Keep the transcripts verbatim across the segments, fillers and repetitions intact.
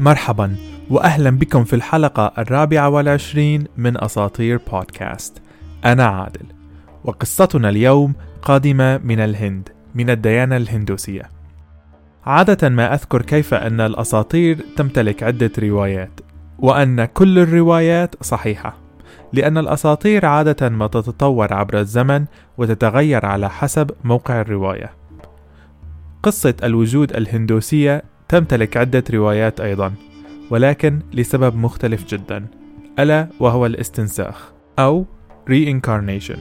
مرحبا وأهلا بكم في الحلقة الرابعة والعشرين من أساطير بودكاست. أنا عادل، وقصتنا اليوم قادمة من الهند، من الديانة الهندوسية. عادة ما أذكر كيف أن الأساطير تمتلك عدة روايات، وأن كل الروايات صحيحة، لأن الأساطير عادة ما تتطور عبر الزمن وتتغير على حسب موقع الرواية. قصة الوجود الهندوسية تمتلك عدة روايات أيضا، ولكن لسبب مختلف جدا، ألا وهو الاستنساخ أو reincarnation،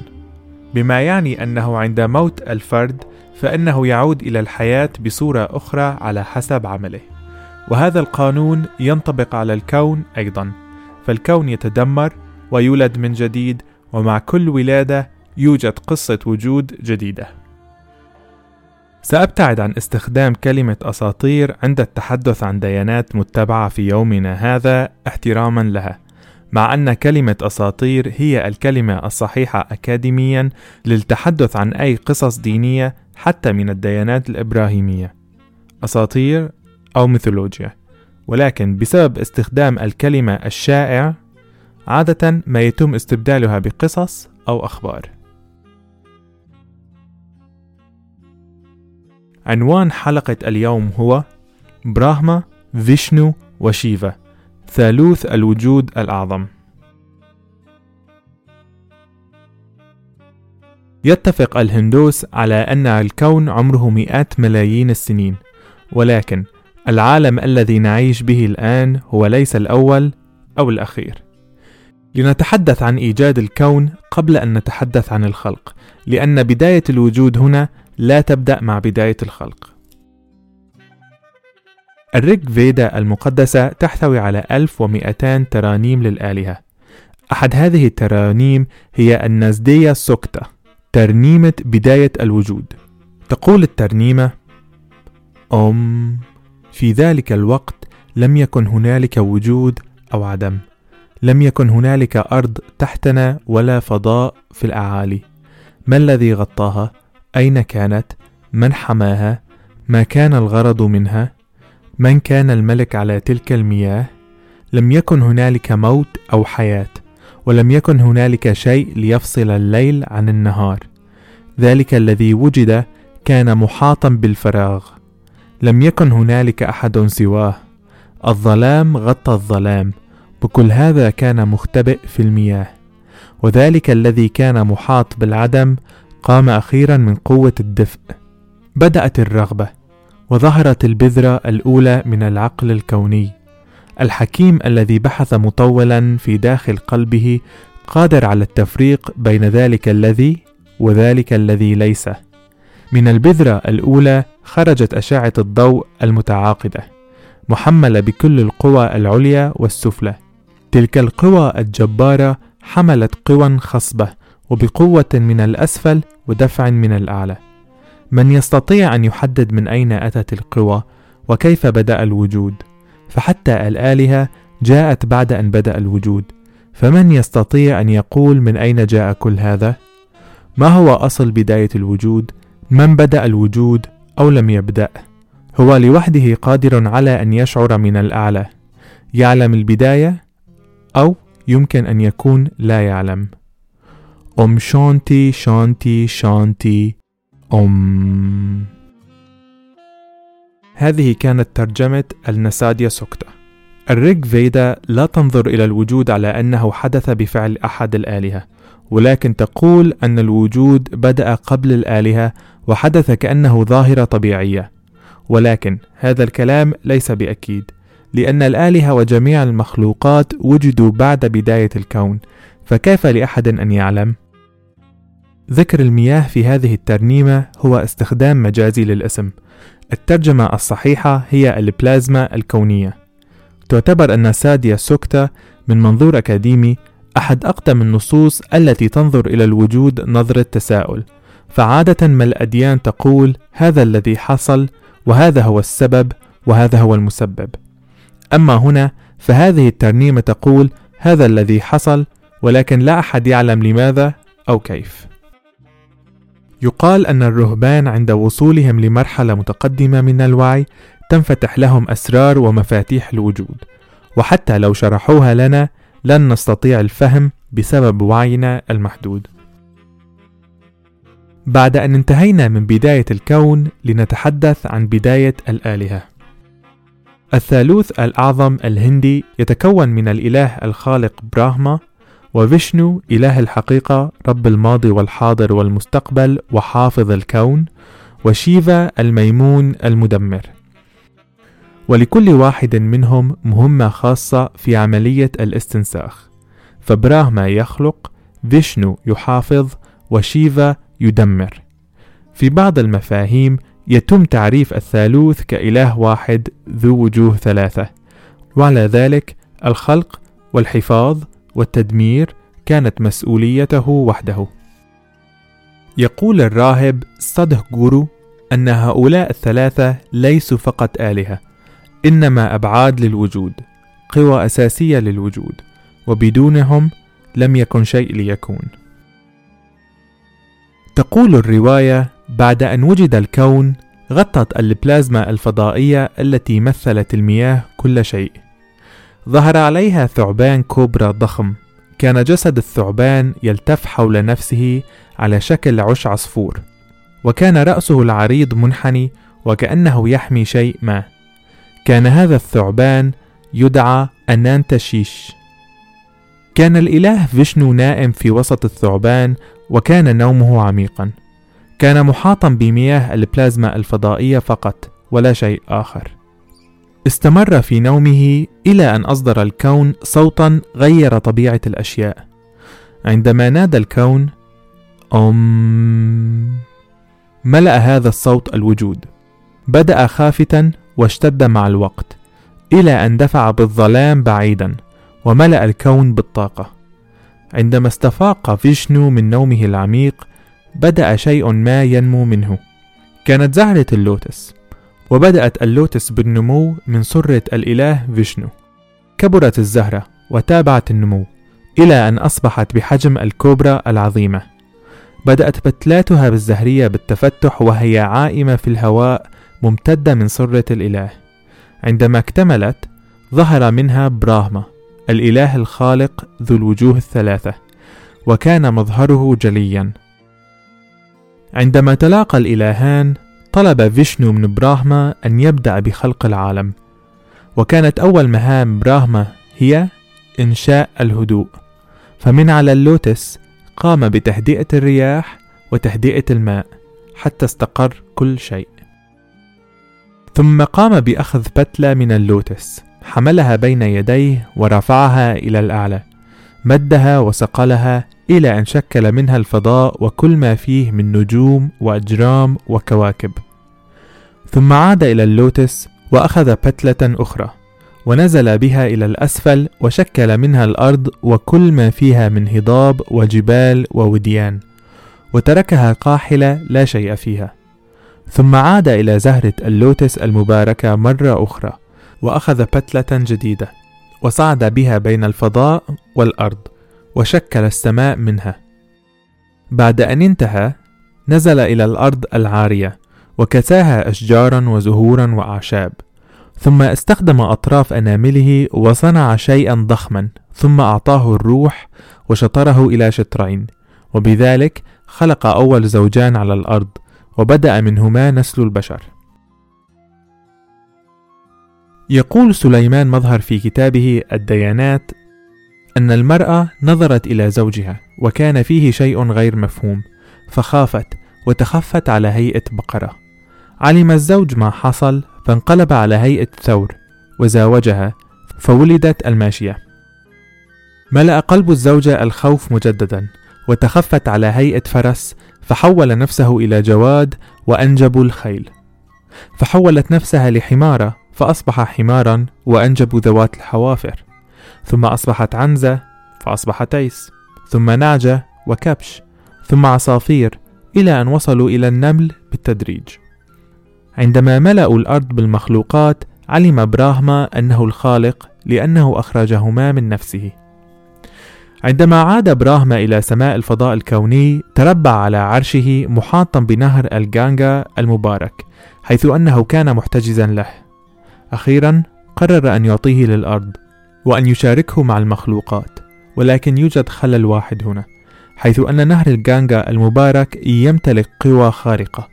بما يعني أنه عند موت الفرد فإنه يعود إلى الحياة بصورة أخرى على حسب عمله. وهذا القانون ينطبق على الكون أيضا، فالكون يتدمر ويولد من جديد، ومع كل ولادة يوجد قصة وجود جديدة. سأبتعد عن استخدام كلمة أساطير عند التحدث عن ديانات متبعة في يومنا هذا احتراما لها، مع أن كلمة أساطير هي الكلمة الصحيحة أكاديميا للتحدث عن أي قصص دينية حتى من الديانات الإبراهيمية، أساطير أو ميثولوجيا. ولكن بسبب استخدام الكلمة الشائع عادة ما يتم استبدالها بقصص أو أخبار. عنوان حلقة اليوم هو براهما، فيشنو وشيفا، ثالوث الوجود الأعظم. يتفق الهندوس على أن الكون عمره مئات ملايين السنين، ولكن العالم الذي نعيش به الآن هو ليس الأول أو الأخير. لنتحدث عن إيجاد الكون قبل أن نتحدث عن الخلق، لأن بداية الوجود هنا لا تبدأ مع بداية الخلق. الريغفيدا المقدسة تحتوي على ألف ومئتين ترانيم للآلهة. أحد هذه الترانيم هي الناسدية سوكتا، ترنيمة بداية الوجود. تقول الترنيمة: أم في ذلك الوقت لم يكن هنالك وجود أو عدم، لم يكن هنالك أرض تحتنا ولا فضاء في الأعالي، ما الذي غطاها؟ أين كانت؟ من حماها؟ ما كان الغرض منها؟ من كان الملك على تلك المياه؟ لم يكن هنالك موت أو حياة، ولم يكن هنالك شيء ليفصل الليل عن النهار، ذلك الذي وجد كان محاطا بالفراغ، لم يكن هنالك أحد سواه، الظلام غطى الظلام، وكل هذا كان مختبئ في المياه، وذلك الذي كان محاط بالعدم قام أخيرا من قوة الدفء. بدأت الرغبة وظهرت البذرة الأولى من العقل الكوني الحكيم، الذي بحث مطولا في داخل قلبه، قادر على التفريق بين ذلك الذي وذلك الذي ليس. من البذرة الأولى خرجت أشعة الضوء المتعاقدة، محملة بكل القوى العليا والسفلى. تلك القوى الجبارة حملت قوى خصبة، وبقوة من الأسفل ودفع من الأعلى. من يستطيع أن يحدد من أين أتت القوى وكيف بدأ الوجود؟ فحتى الآلهة جاءت بعد أن بدأ الوجود، فمن يستطيع أن يقول من أين جاء كل هذا؟ ما هو أصل بداية الوجود؟ من بدأ الوجود أو لم يبدأ؟ هو لوحده قادر على أن يشعر من الأعلى، يعلم البداية أو يمكن أن يكون لا يعلم. أم شانتي شانتي شانتي أم. هذه كانت ترجمة الناساديا سوكتا. الريغفيدا لا تنظر إلى الوجود على أنه حدث بفعل أحد الآلهة، ولكن تقول أن الوجود بدأ قبل الآلهة وحدث كأنه ظاهرة طبيعية. ولكن هذا الكلام ليس بأكيد، لأن الآلهة وجميع المخلوقات وجدوا بعد بداية الكون، فكيف لأحد أن يعلم؟ ذكر المياه في هذه الترنيمة هو استخدام مجازي للاسم. الترجمة الصحيحة هي البلازما الكونية. تعتبر الناساديا سوكتا من منظور أكاديمي أحد أقدم النصوص التي تنظر إلى الوجود نظرة تساؤل، فعادة ما الأديان تقول هذا الذي حصل، وهذا هو السبب، وهذا هو المسبب. أما هنا فهذه الترنيمة تقول هذا الذي حصل، ولكن لا أحد يعلم لماذا أو كيف. يقال أن الرهبان عند وصولهم لمرحلة متقدمة من الوعي تنفتح لهم أسرار ومفاتيح الوجود، وحتى لو شرحوها لنا لن نستطيع الفهم بسبب وعينا المحدود. بعد أن انتهينا من بداية الكون لنتحدث عن بداية الآلهة. الثالوث الأعظم الهندي يتكون من الإله الخالق براهما، وفيشنو إله الحقيقة رب الماضي والحاضر والمستقبل وحافظ الكون، وشيفا الميمون المدمر. ولكل واحد منهم مهمة خاصة في عملية الاستنساخ، فبراهما يخلق، فيشنو يحافظ، وشيفا يدمر. في بعض المفاهيم يتم تعريف الثالوث كإله واحد ذو وجوه ثلاثة، وعلى ذلك الخلق والحفاظ والتدمير كانت مسؤوليته وحده. يقول الراهب صادغورو أن هؤلاء الثلاثة ليسوا فقط آلهة، إنما أبعاد للوجود، قوى أساسية للوجود، وبدونهم لم يكن شيء ليكون. تقول الرواية: بعد أن وجد الكون غطت البلازما الفضائية التي مثلت المياه كل شيء. ظهر عليها ثعبان كوبرا ضخم، كان جسد الثعبان يلتف حول نفسه على شكل عش عصفور، وكان رأسه العريض منحني وكأنه يحمي شيء ما. كان هذا الثعبان يدعى أنانتا شيش. كان الإله فيشنو نائم في وسط الثعبان، وكان نومه عميقا. كان محاطا بمياه البلازما الفضائية فقط ولا شيء آخر. استمر في نومه إلى أن أصدر الكون صوتا غير طبيعة الأشياء. عندما نادى الكون أم، ملأ هذا الصوت الوجود. بدأ خافتا واشتد مع الوقت، إلى أن دفع بالظلام بعيدا وملأ الكون بالطاقة. عندما استفاق فيشنو من نومه العميق، بدأ شيء ما ينمو منه. كانت زهرة اللوتس، وبدأت اللوتس بالنمو من سرة الإله فيشنو. كبرت الزهرة وتابعت النمو، إلى أن أصبحت بحجم الكوبرا العظيمة. بدأت بتلاتها الزهرية بالتفتح وهي عائمة في الهواء ممتدة من سرة الإله. عندما اكتملت ظهر منها براهما، الإله الخالق ذو الوجوه الثلاثة، وكان مظهره جليا. عندما تلاقى الإلهان طلب فيشنو من براهما أن يبدأ بخلق العالم، وكانت أول مهام براهما هي إنشاء الهدوء. فمن على اللوتس قام بتهدئة الرياح وتهدئة الماء حتى استقر كل شيء. ثم قام بأخذ بتلة من اللوتس، حملها بين يديه ورفعها إلى الأعلى، مدها وصقلها إلى أن شكل منها الفضاء وكل ما فيه من نجوم وأجرام وكواكب. ثم عاد إلى اللوتس وأخذ بتلة أخرى ونزل بها إلى الأسفل وشكل منها الأرض وكل ما فيها من هضاب وجبال ووديان، وتركها قاحلة لا شيء فيها. ثم عاد إلى زهرة اللوتس المباركة مرة أخرى وأخذ بتلة جديدة وصعد بها بين الفضاء والأرض وشكل السماء منها. بعد أن انتهى نزل إلى الأرض العارية وكساها أشجارا وزهورا وأعشاب، ثم استخدم أطراف أنامله وصنع شيئا ضخما، ثم أعطاه الروح وشطره إلى شطرين، وبذلك خلق أول زوجان على الأرض وبدأ منهما نسل البشر. يقول سليمان مظهر في كتابه الديانات أن المرأة نظرت إلى زوجها وكان فيه شيء غير مفهوم، فخافت وتخفت على هيئة بقرة. علم الزوج ما حصل فانقلب على هيئة ثور وزاوجها، فولدت الماشية. ملأ قلب الزوجة الخوف مجددا وتخفت على هيئة فرس، فحول نفسه إلى جواد وأنجبوا الخيل. فحولت نفسها لحمارة فأصبح حمارا وأنجبوا ذوات الحوافر. ثم أصبحت عنزة فأصبح تيس، ثم نعجة وكبش، ثم عصافير، إلى أن وصلوا إلى النمل بالتدريج. عندما ملأوا الأرض بالمخلوقات علم براهما أنه الخالق لأنه أخرجهما من نفسه. عندما عاد براهما إلى سماء الفضاء الكوني تربع على عرشه محاطا بنهر الجانجا المبارك، حيث أنه كان محتجزا له، أخيرا قرر أن يعطيه للأرض وأن يشاركه مع المخلوقات، ولكن يوجد خلل واحد هنا، حيث أن نهر الجانجا المبارك يمتلك قوى خارقة،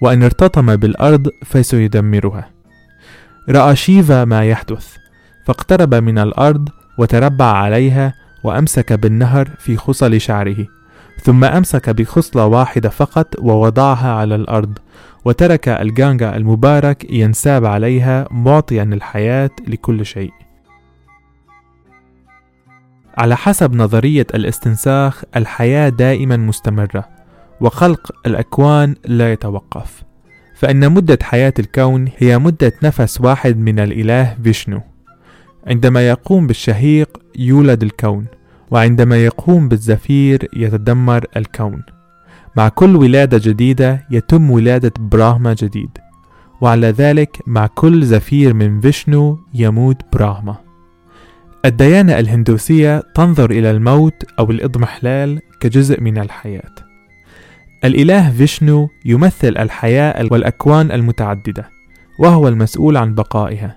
وأن ارتطم بالأرض فسيدمرها. رأى شيفا ما يحدث، فاقترب من الأرض وتربع عليها وأمسك بالنهر في خصل شعره، ثم أمسك بخصلة واحدة فقط ووضعها على الأرض، وترك الجانجا المبارك ينساب عليها معطيا الحياة لكل شيء. على حسب نظرية الاستنساخ، الحياة دائما مستمرة، وخلق الأكوان لا يتوقف، فإن مدة حياة الكون هي مدة نفس واحد من الإله فيشنو. عندما يقوم بالشهيق يولد الكون، وعندما يقوم بالزفير يتدمر الكون. مع كل ولادة جديدة يتم ولادة براهما جديد، وعلى ذلك مع كل زفير من فيشنو يموت براهما. الديانة الهندوسية تنظر إلى الموت أو الإضمحلال كجزء من الحياة. الإله فيشنو يمثل الحياة والأكوان المتعددة، وهو المسؤول عن بقائها.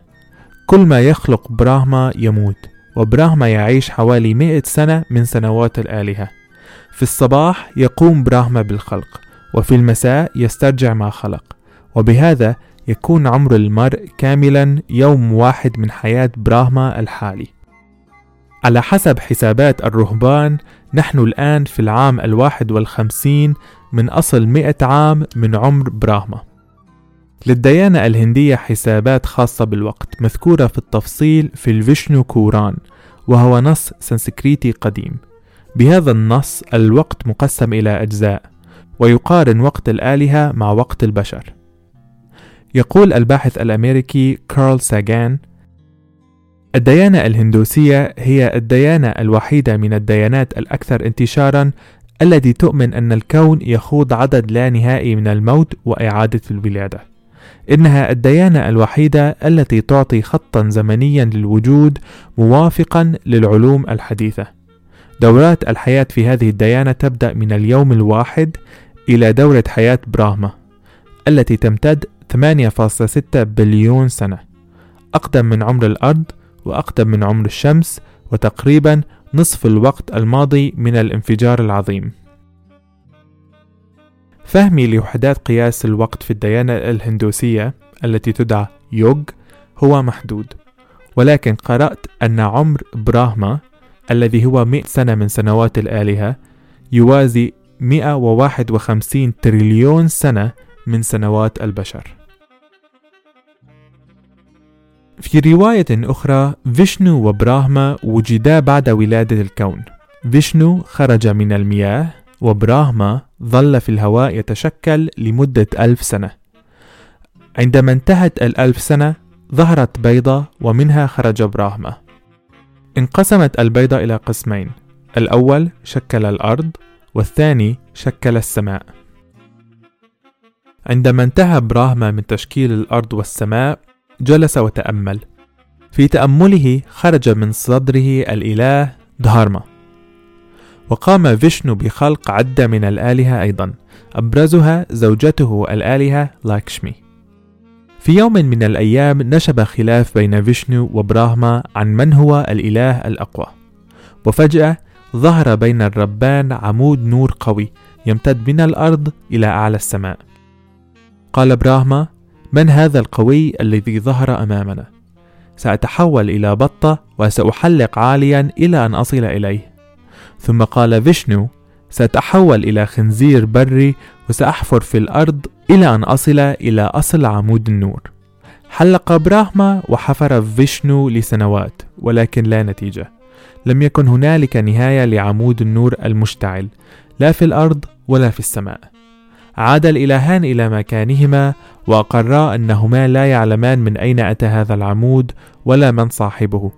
كل ما يخلق براهما يموت، وبراهما يعيش حوالي مئة سنة من سنوات الآلهة. في الصباح يقوم براهما بالخلق، وفي المساء يسترجع ما خلق، وبهذا يكون عمر المرء كاملا يوم واحد من حياة براهما الحالي. على حسب حسابات الرهبان، نحن الآن في العام الواحد والخمسين من أصل مئة عام من عمر براهما. للديانة الهندية حسابات خاصة بالوقت مذكورة في التفصيل في الفيشنو بوران، وهو نص سنسكريتي قديم. بهذا النص الوقت مقسم إلى أجزاء، ويقارن وقت الآلهة مع وقت البشر. يقول الباحث الأمريكي كارل ساغان: الديانة الهندوسية هي الديانة الوحيدة من الديانات الأكثر انتشاراً التي تؤمن أن الكون يخوض عدد لا نهائي من الموت وإعادة الولادة. إنها الديانة الوحيدة التي تعطي خطاً زمنياً للوجود موافقاً للعلوم الحديثة. دورات الحياة في هذه الديانة تبدأ من اليوم الواحد إلى دورة حياة براهما التي تمتد ثمانية فاصلة ستة بليون سنة، أقدم من عمر الأرض وأقدم من عمر الشمس، وتقريبا نصف الوقت الماضي من الانفجار العظيم. فهمي لوحدات قياس الوقت في الديانة الهندوسية التي تدعى يوغ هو محدود، ولكن قرأت أن عمر براهما الذي هو مئة سنة من سنوات الآلهة يوازي مئة وواحد وخمسين تريليون سنة من سنوات البشر. في رواية أخرى، فيشنو وبراهما وجدا بعد ولادة الكون. فيشنو خرج من المياه، وبراهما ظل في الهواء يتشكل لمدة ألف سنة. عندما انتهت الألف سنة ظهرت بيضة، ومنها خرج براهما. انقسمت البيضة إلى قسمين، الأول شكل الأرض، والثاني شكل السماء. عندما انتهى براهما من تشكيل الأرض والسماء جلس وتأمل. في تأمله خرج من صدره الإله دهارما، وقام فيشنو بخلق عدة من الآلهة أيضا، أبرزها زوجته الآلهة لاكشمي. في يوم من الأيام نشب خلاف بين فيشنو وبراهما عن من هو الإله الأقوى، وفجأة ظهر بين الربان عمود نور قوي يمتد من الأرض إلى أعلى السماء. قال براهما: من هذا القوي الذي ظهر أمامنا؟ سأتحول إلى بطة وسأحلق عاليا إلى أن أصل إليه. ثم قال فيشنو: سأتحول إلى خنزير بري وسأحفر في الأرض إلى أن أصل إلى أصل عمود النور. حلق براهما وحفر فيشنو لسنوات، ولكن لا نتيجة. لم يكن هنالك نهاية لعمود النور المشتعل، لا في الأرض ولا في السماء. عاد الإلهان إلى مكانهما، وأقرا أنهما لا يعلمان من أين أتى هذا العمود ولا من صاحبه.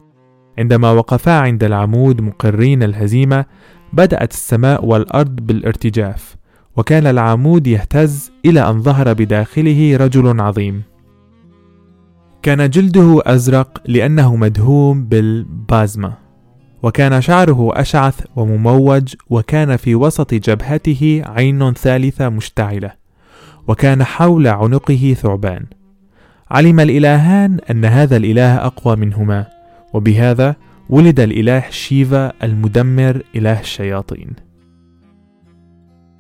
عندما وقفا عند العمود مقرين الهزيمة، بدأت السماء والأرض بالارتجاف، وكان العمود يهتز إلى أن ظهر بداخله رجل عظيم. كان جلده أزرق لأنه مدهوم بالبازما، وكان شعره أشعث ومموج، وكان في وسط جبهته عين ثالثة مشتعلة، وكان حول عنقه ثعبان. علم الإلهان أن هذا الإله أقوى منهما، وبهذا ولد الإله شيفا المدمر إله الشياطين.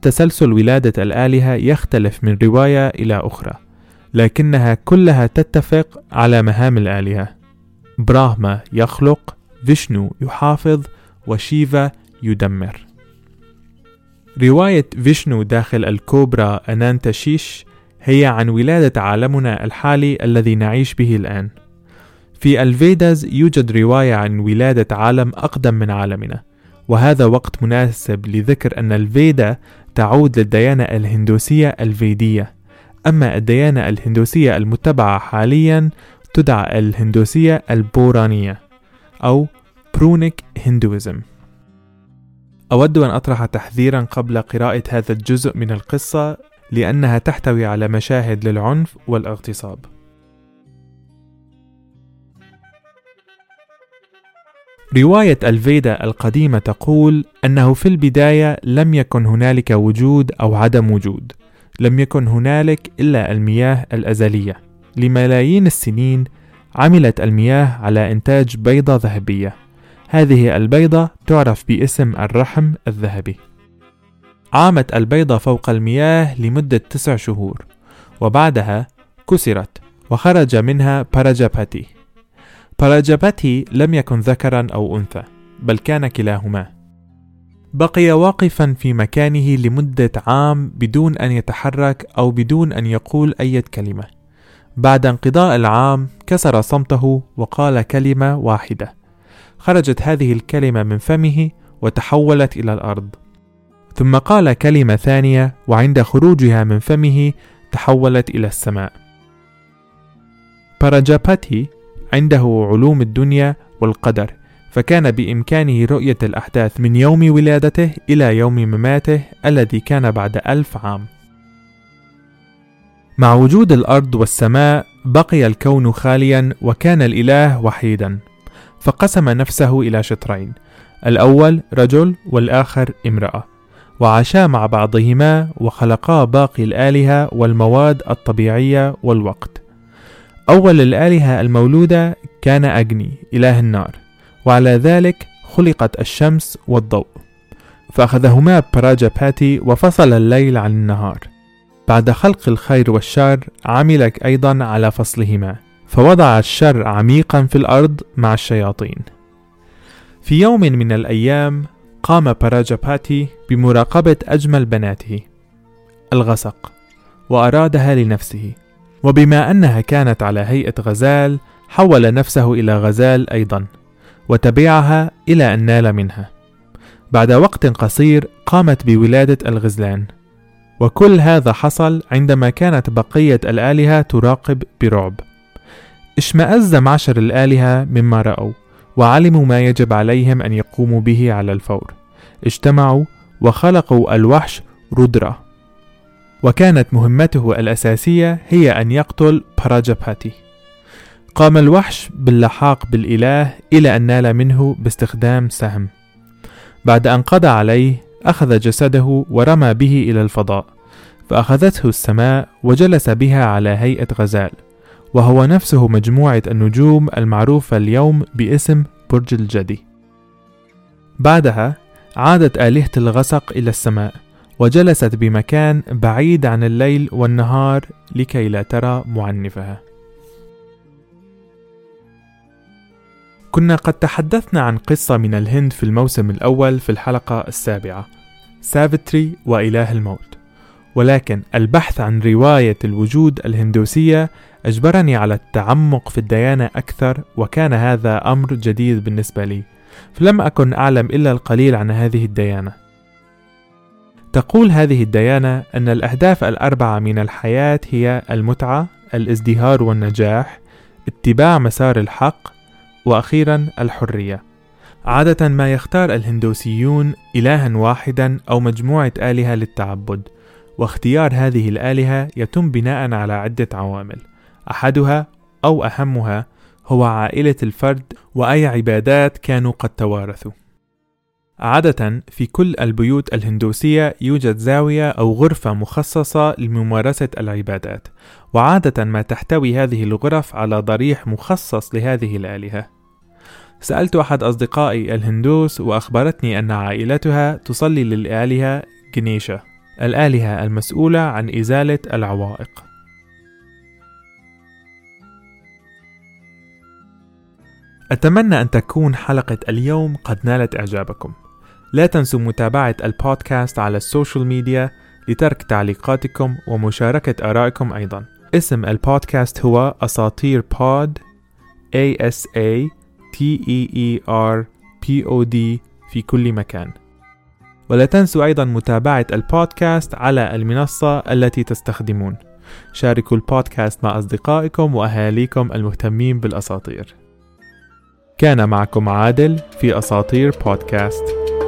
تسلسل ولادة الآلهة يختلف من رواية إلى أخرى، لكنها كلها تتفق على مهام الآلهة. براهما يخلق، فيشنو يحافظ، وشيفا يدمر. رواية فيشنو داخل الكوبرا أنانتا شيش هي عن ولادة عالمنا الحالي الذي نعيش به الآن. في الفيداز يوجد رواية عن ولادة عالم أقدم من عالمنا، وهذا وقت مناسب لذكر أن الفيدا تعود للديانة الهندوسية الفيدية، أما الديانة الهندوسية المتبعة حاليا تدعى الهندوسية البورانية أو برونيك هندوزم. أود أن أطرح تحذيرا قبل قراءة هذا الجزء من القصة لأنها تحتوي على مشاهد للعنف والاغتصاب. رواية الفيدا القديمة تقول أنه في البداية لم يكن هنالك وجود أو عدم وجود، لم يكن هنالك إلا المياه الأزلية. لملايين السنين عملت المياه على إنتاج بيضة ذهبية، هذه البيضة تعرف باسم الرحم الذهبي. عامت البيضة فوق المياه لمدة تسع شهور، وبعدها كسرت وخرج منها باراجاباتي. باراجاباتي لم يكن ذكرا أو أنثى، بل كان كلاهما. بقي واقفا في مكانه لمدة عام بدون أن يتحرك أو بدون أن يقول أي كلمة. بعد انقضاء العام كسر صمته وقال كلمة واحدة، خرجت هذه الكلمة من فمه وتحولت إلى الأرض، ثم قال كلمة ثانية وعند خروجها من فمه تحولت إلى السماء. باراجاباتي عنده علوم الدنيا والقدر، فكان بإمكانه رؤية الأحداث من يوم ولادته إلى يوم مماته الذي كان بعد ألف عام. مع وجود الأرض والسماء بقي الكون خاليا، وكان الإله وحيدا، فقسم نفسه إلى شطرين، الأول رجل والآخر امرأة، وعاشا مع بعضهما وخلقا باقي الآلهة والمواد الطبيعية والوقت. أول الآلهة المولودة كان أجني إله النار، وعلى ذلك خلقت الشمس والضوء، فأخذهما باراجاباتي وفصل الليل عن النهار. بعد خلق الخير والشر عمل أيضا على فصلهما، فوضع الشر عميقا في الأرض مع الشياطين. في يوم من الأيام قام باراجاباتي بمراقبة أجمل بناته، الغسق، وأرادها لنفسه، وبما أنها كانت على هيئة غزال حول نفسه إلى غزال أيضا وتبعها إلى أن نال منها. بعد وقت قصير قامت بولادة الغزلان، وكل هذا حصل عندما كانت بقية الآلهة تراقب برعب. اشمأز معشر الآلهة مما رأوا وعلموا ما يجب عليهم أن يقوموا به على الفور. اجتمعوا وخلقوا الوحش رودرا، وكانت مهمته الأساسية هي أن يقتل باراجاباتي. قام الوحش باللحاق بالإله إلى أن نال منه باستخدام سهم. بعد أن قضى عليه أخذ جسده ورمى به إلى الفضاء، فأخذته السماء وجلس بها على هيئة غزال، وهو نفسه مجموعة النجوم المعروفة اليوم باسم برج الجدي. بعدها عادت آلهة الغسق إلى السماء وجلست بمكان بعيد عن الليل والنهار لكي لا ترى معنفها. كنا قد تحدثنا عن قصة من الهند في الموسم الأول في الحلقة السابعة، سافتري وإله الموت، ولكن البحث عن رواية الوجود الهندوسية أجبرني على التعمق في الديانة أكثر، وكان هذا أمر جديد بالنسبة لي، فلم أكن أعلم إلا القليل عن هذه الديانة. تقول هذه الديانة أن الأهداف الأربعة من الحياة هي المتعة، الازدهار والنجاح، اتباع مسار الحق، وأخيرا الحرية. عادة ما يختار الهندوسيون إلها واحدا أو مجموعة آلهة للتعبد، واختيار هذه الآلهة يتم بناء على عدة عوامل، أحدها أو أهمها هو عائلة الفرد وأي عبادات كانوا قد توارثوا. عادة في كل البيوت الهندوسية يوجد زاوية أو غرفة مخصصة لممارسة العبادات، وعادة ما تحتوي هذه الغرف على ضريح مخصص لهذه الآلهة. سألت أحد أصدقائي الهندوس وأخبرتني أن عائلتها تصلي للآلهة جنيشا، الآلهة المسؤولة عن إزالة العوائق. أتمنى أن تكون حلقة اليوم قد نالت إعجابكم. لا تنسوا متابعة البودكاست على السوشيال ميديا لترك تعليقاتكم ومشاركة آرائكم أيضا. اسم البودكاست هو أساطير بود A S A T E E R P O D في كل مكان. ولا تنسوا أيضا متابعة البودكاست على المنصة التي تستخدمون. شاركوا البودكاست مع أصدقائكم وأهاليكم المهتمين بالأساطير. كان معكم عادل في أساطير بودكاست.